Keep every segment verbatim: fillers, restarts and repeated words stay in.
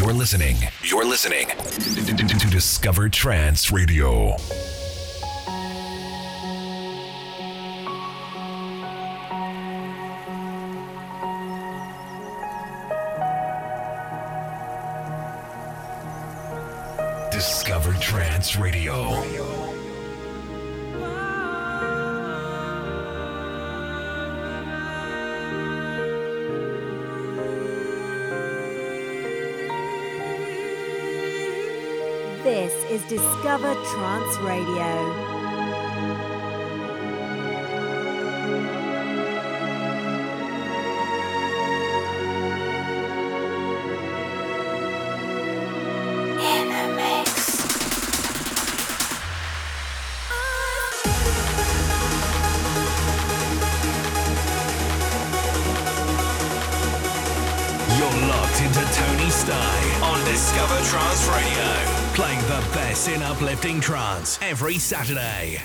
You're listening. You're listening to Discover Trance Radio. Discover Trance Radio. This is Discover Trance Radio. In uplifting trance every Saturday.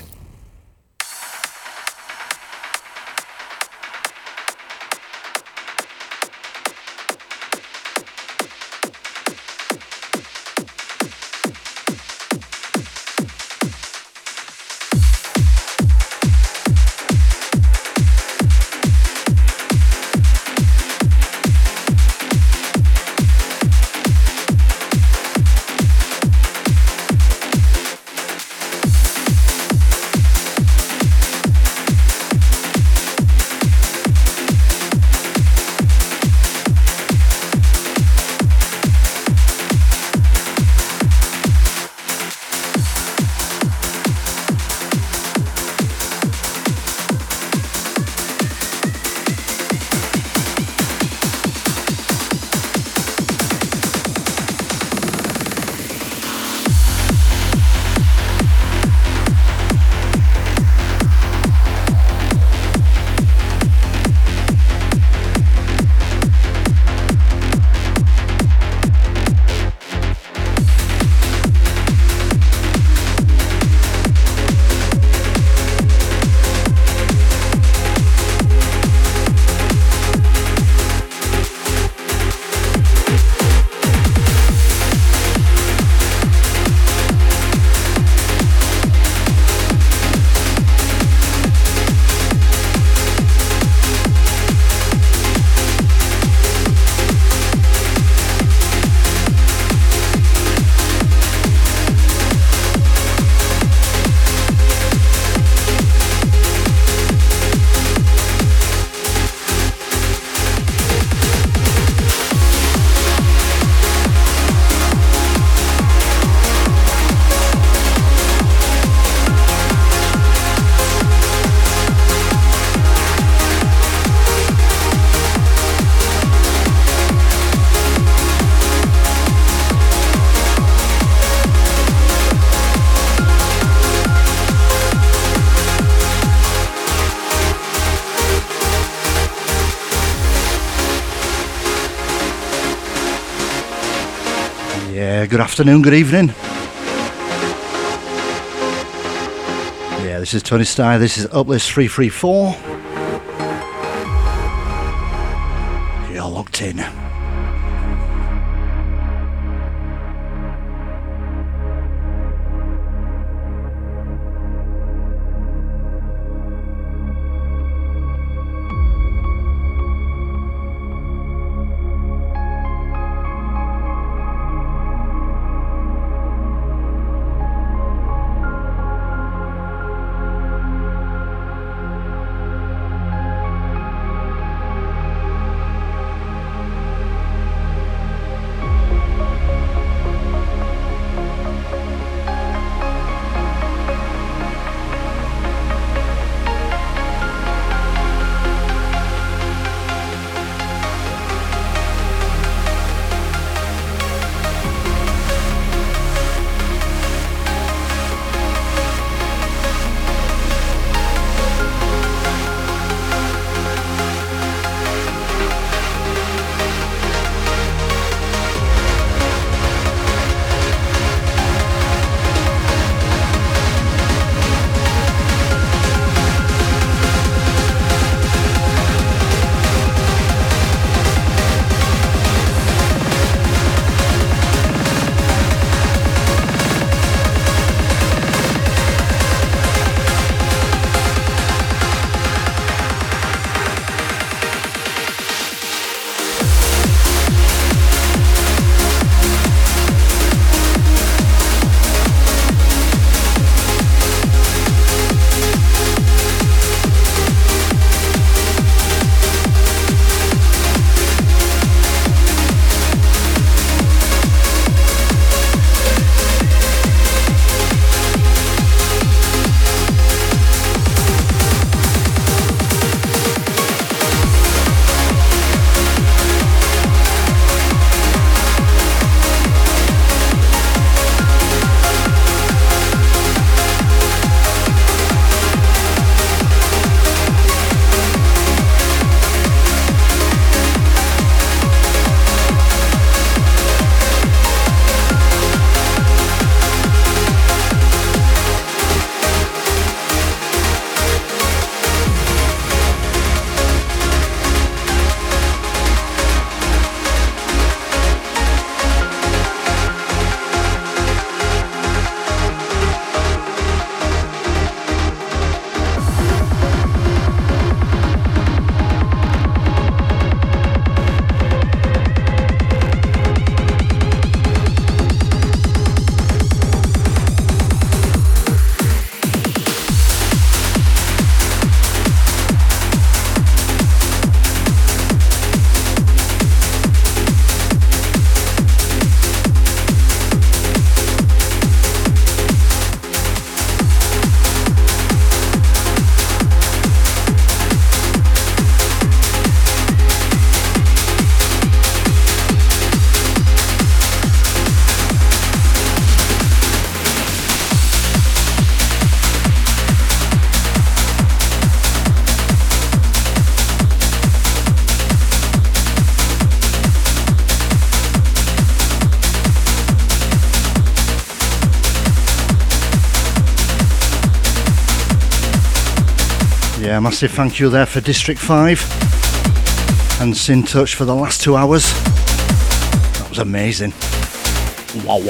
Good afternoon, good evening. Yeah, this is Tony Sty, this is upLIFTS three three four. You're locked in. Yeah, massive thank you there for District five and Sintouch for the last two hours. That was amazing. Wow.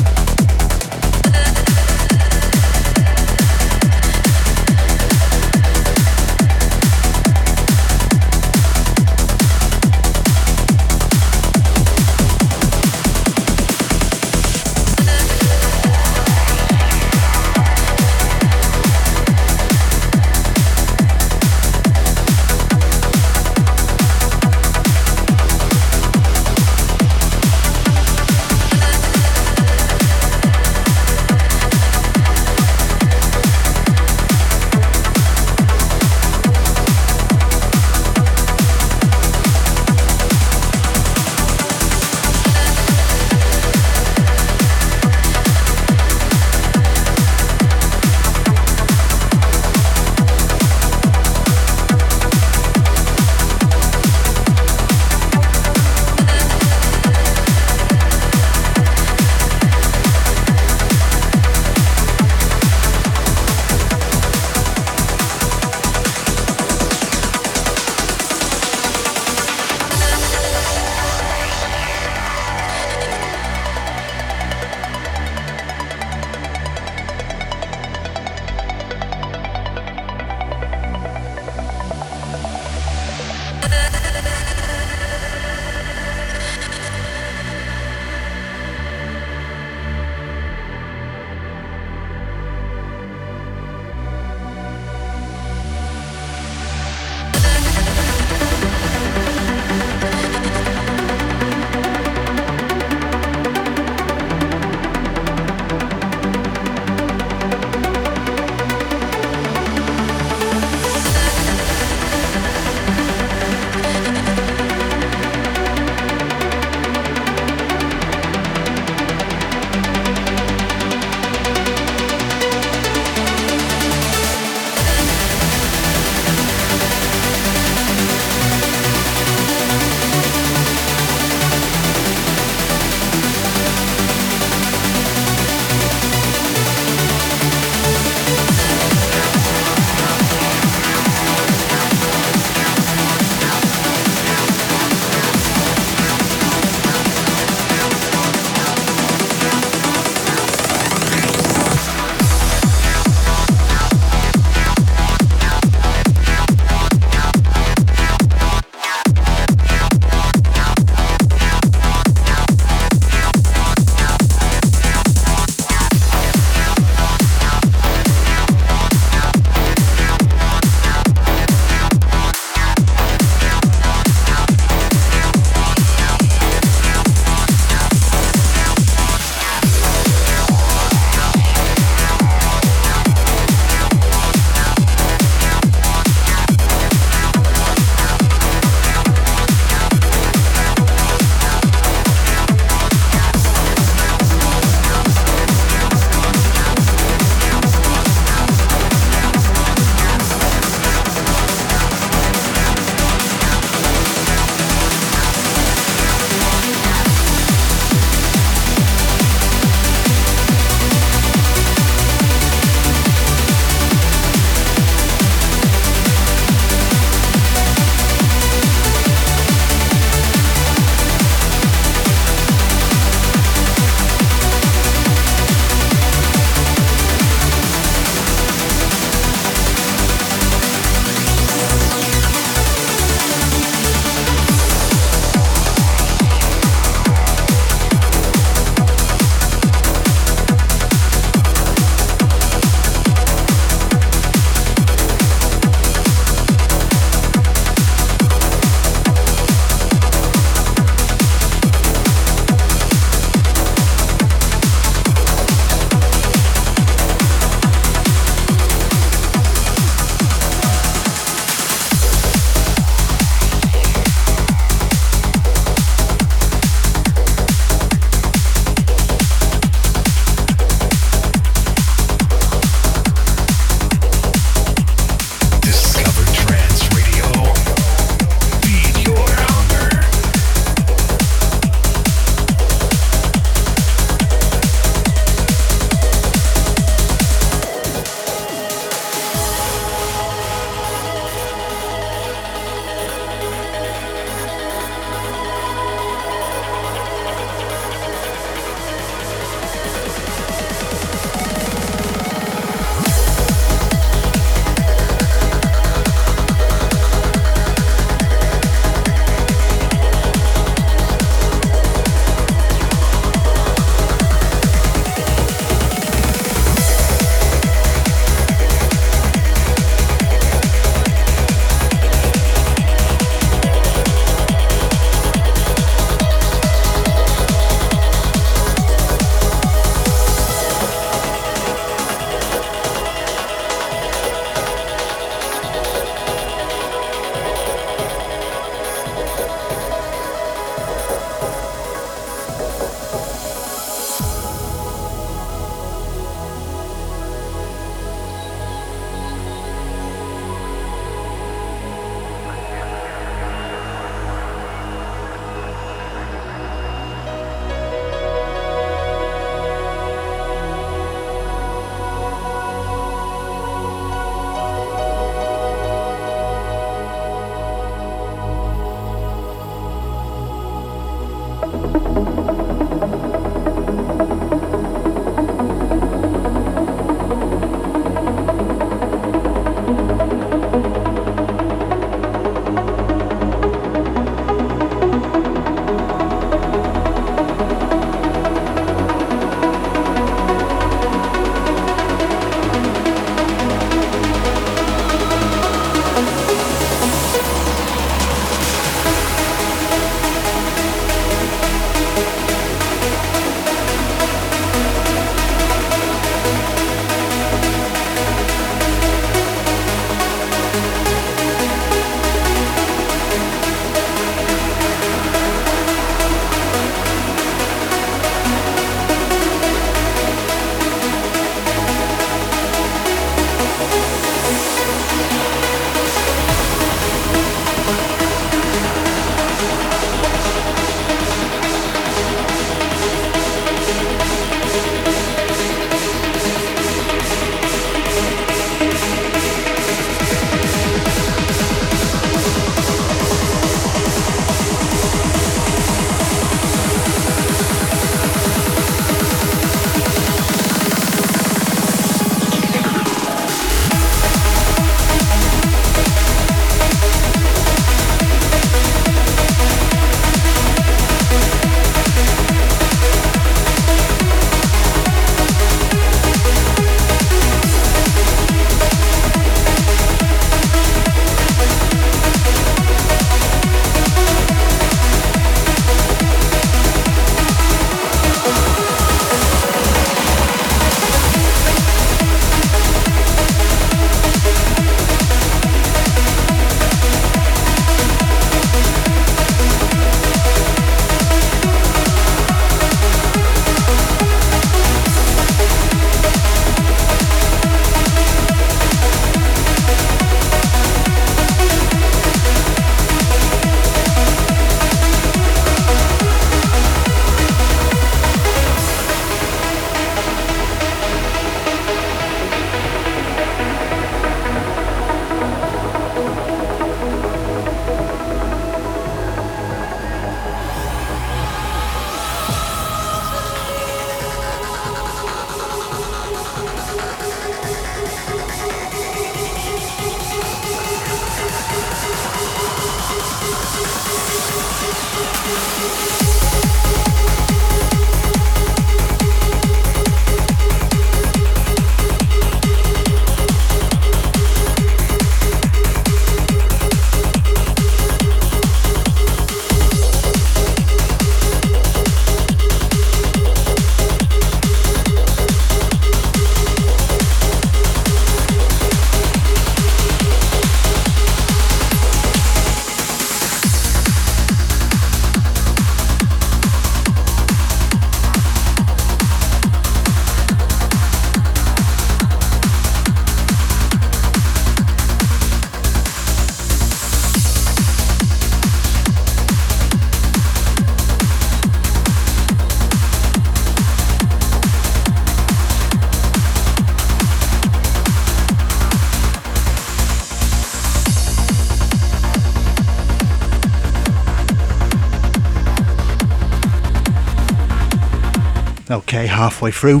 Okay, halfway through.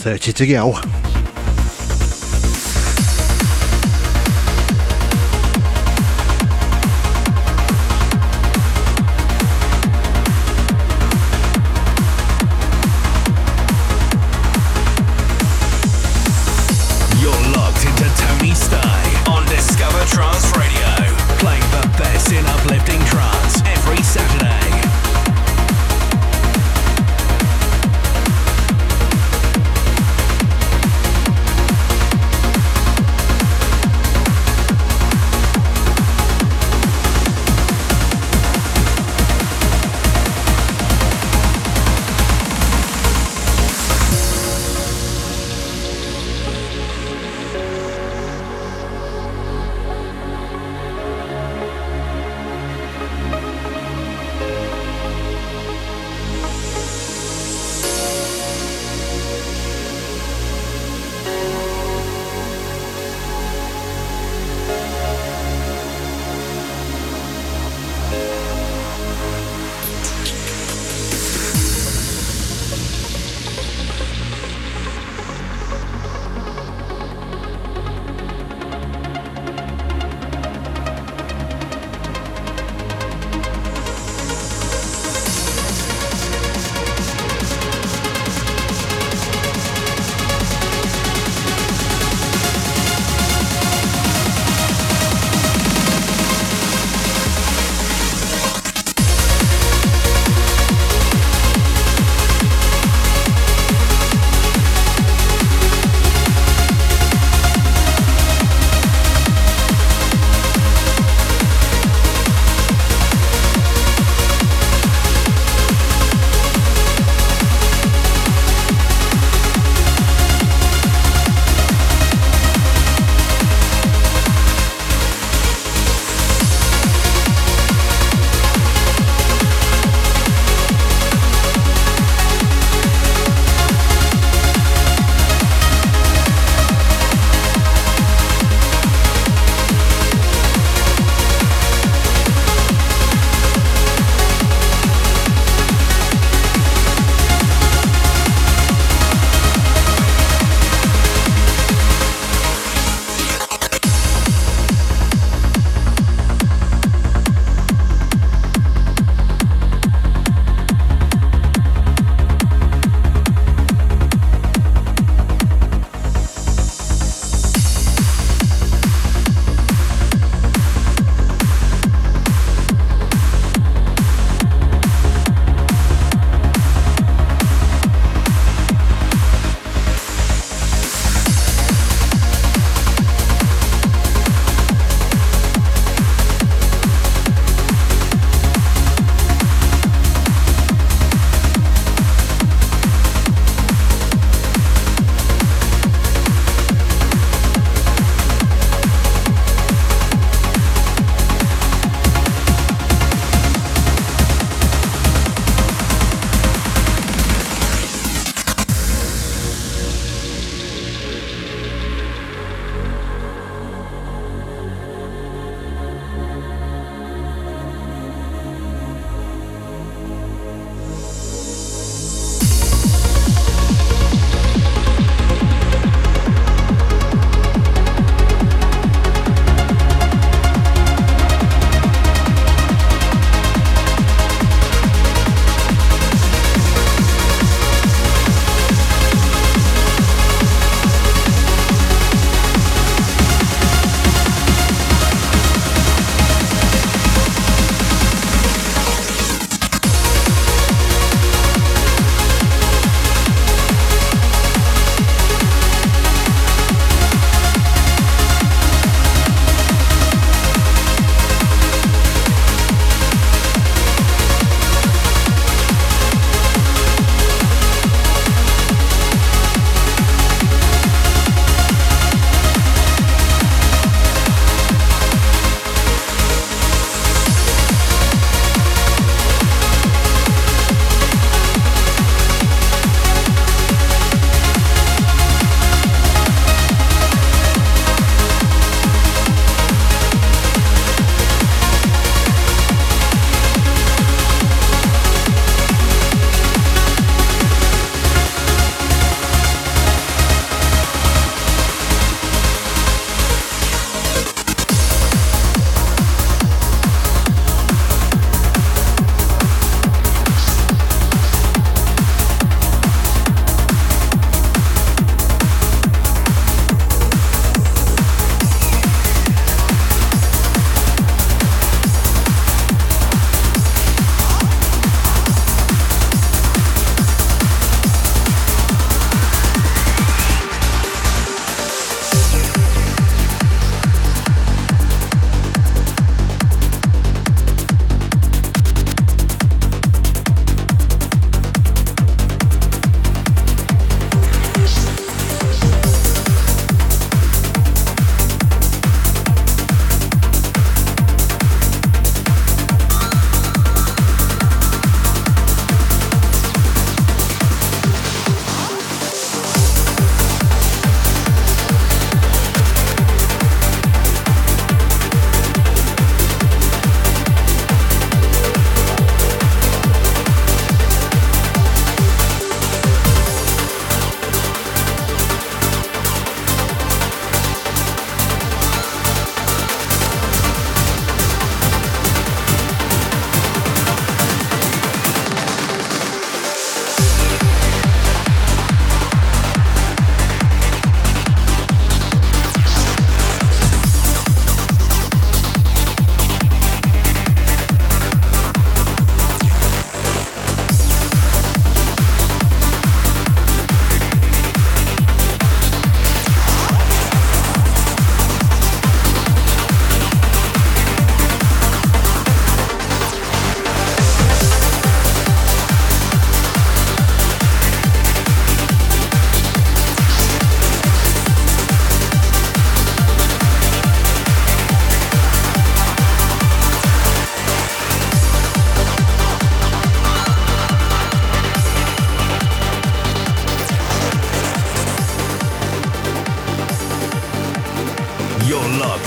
thirty to go.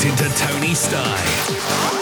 connected to Tony Sty.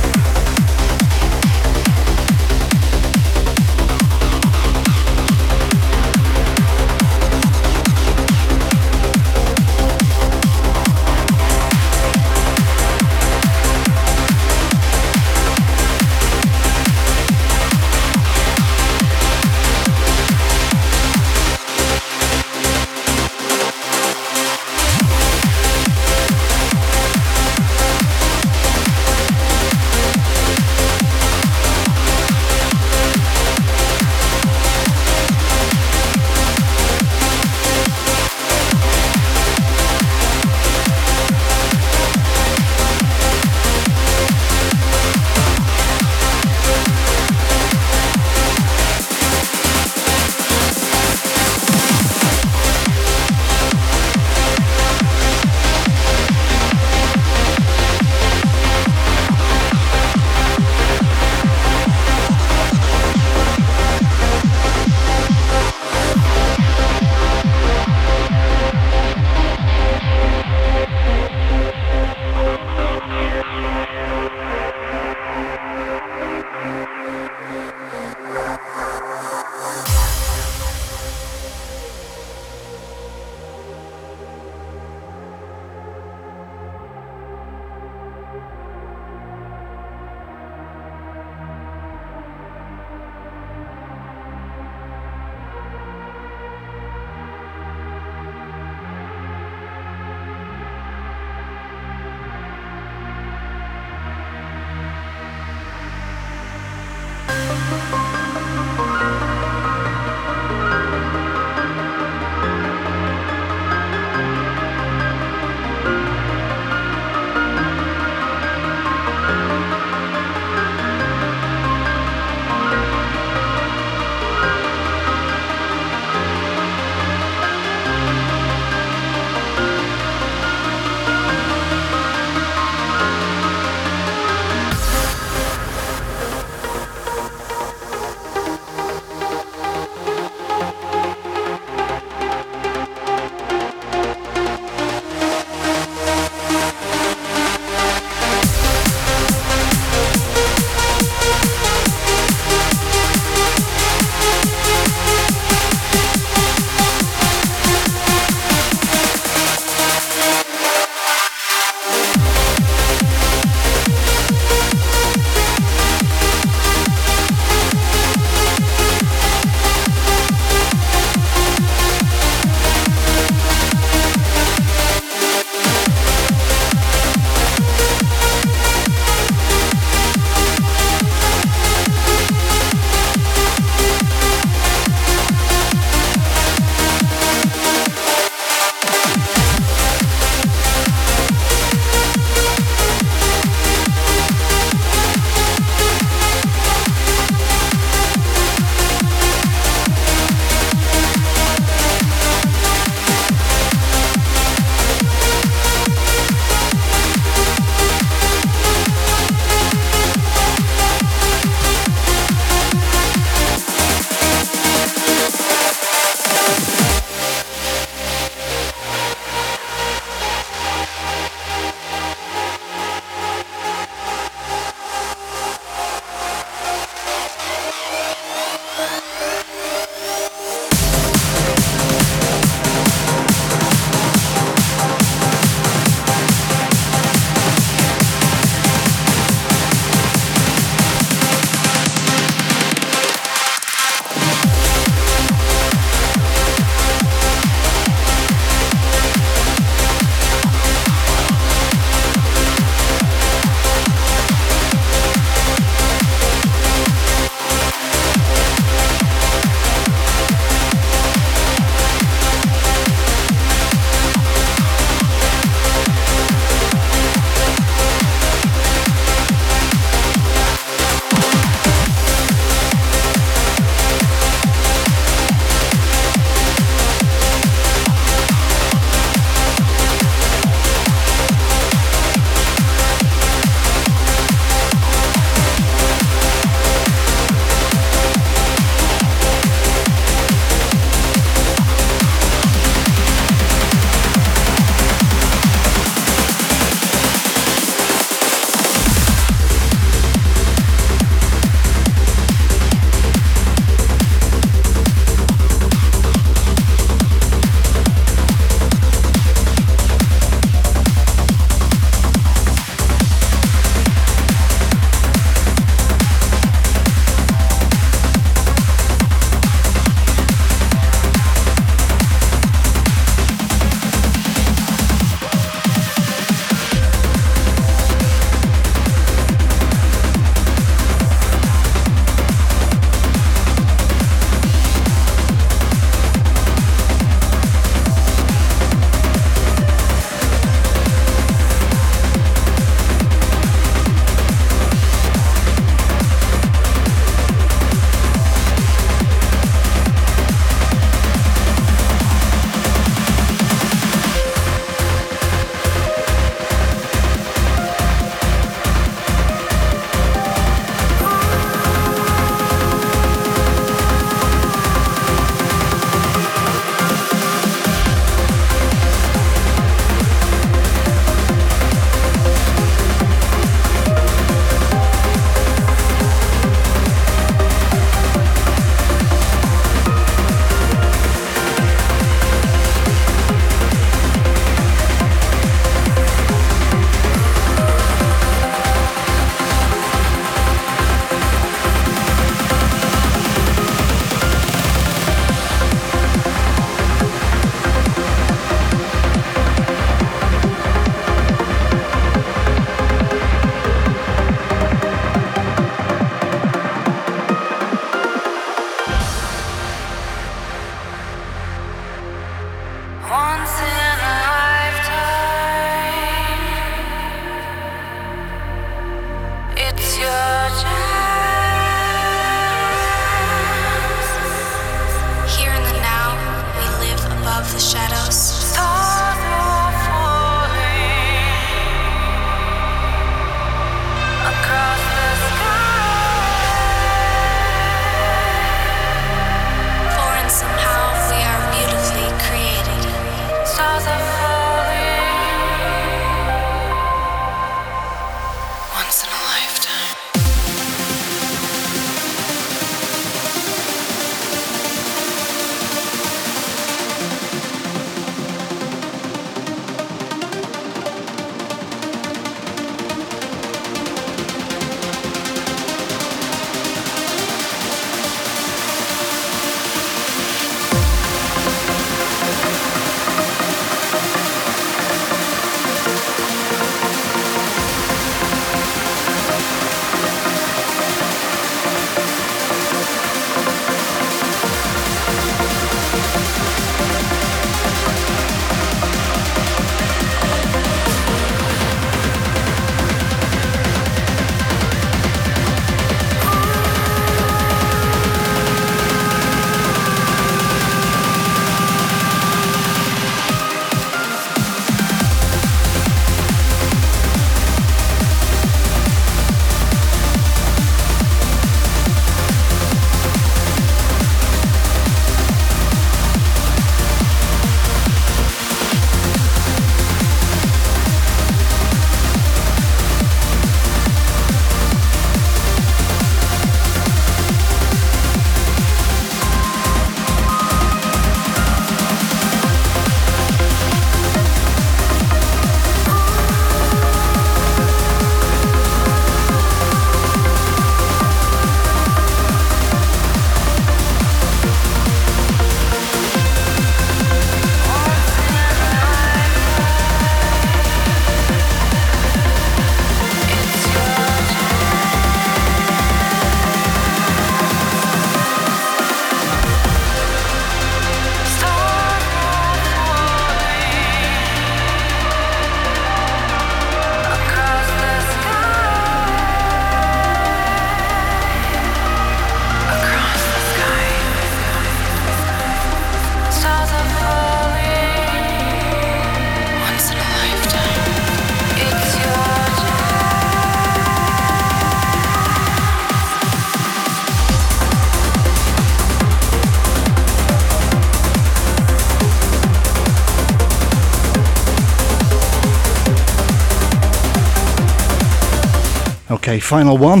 Okay, final one.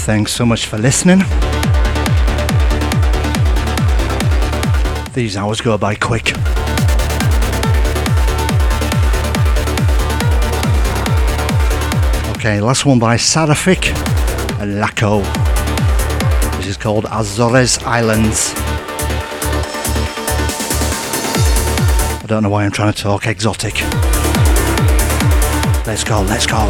Thanks so much for listening. These hours go by quick. Okay, last one by Se.Ra.Phic and Laco. This is called Azores Islands. I don't know why I'm trying to talk exotic. Let's go, let's go.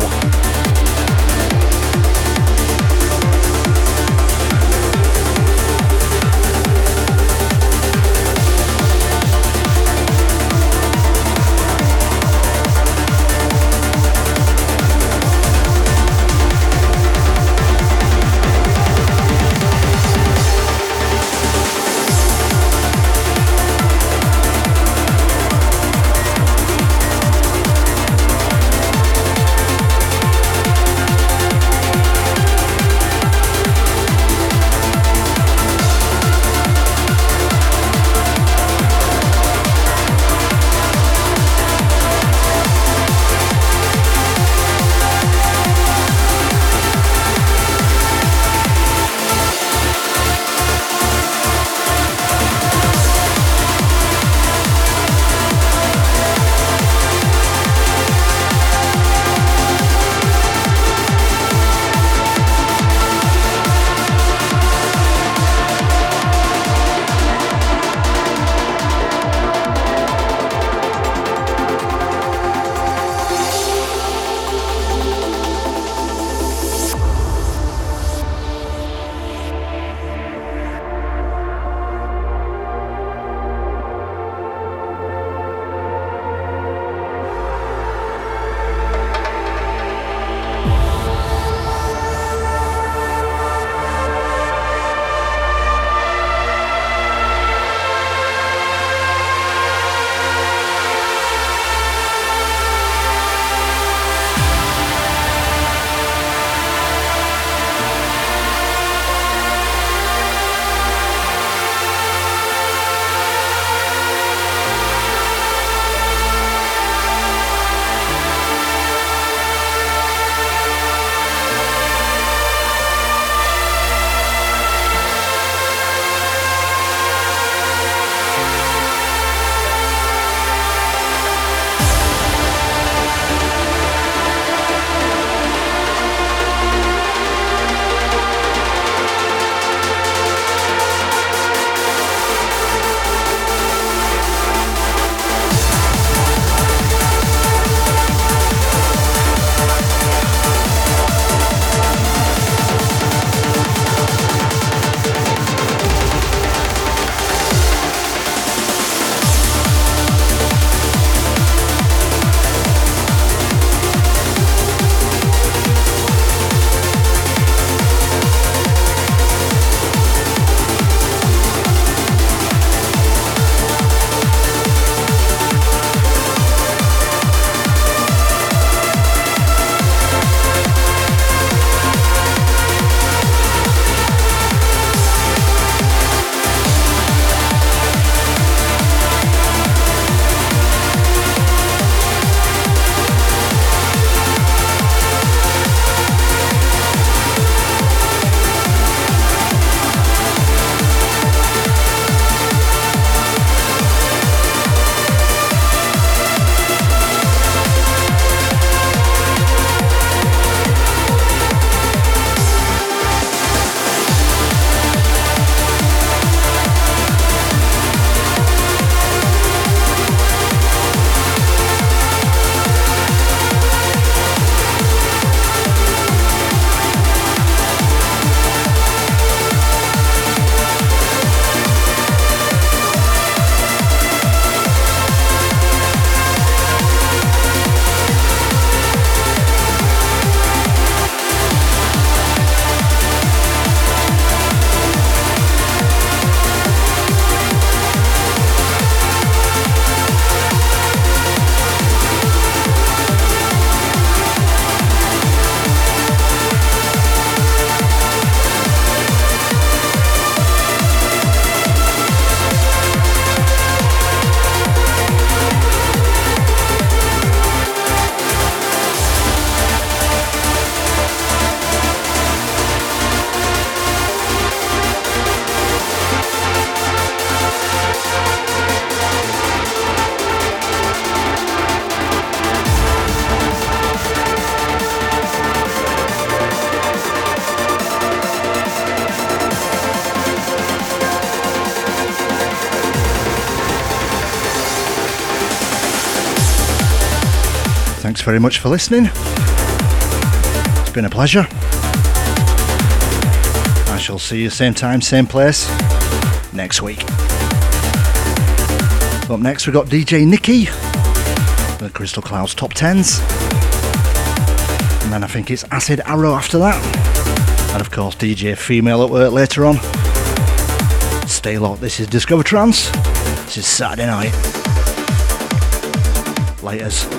Thanks very much for listening. It's been a pleasure. I shall see you same time, same place next week. Up next we got D J Nikki, the Crystal Clouds Top Tens. And then I think it's Acid Arrow after that. And of course D J Female at work later on. Stay locked, this is Discover Trance. This is Saturday night. Laters.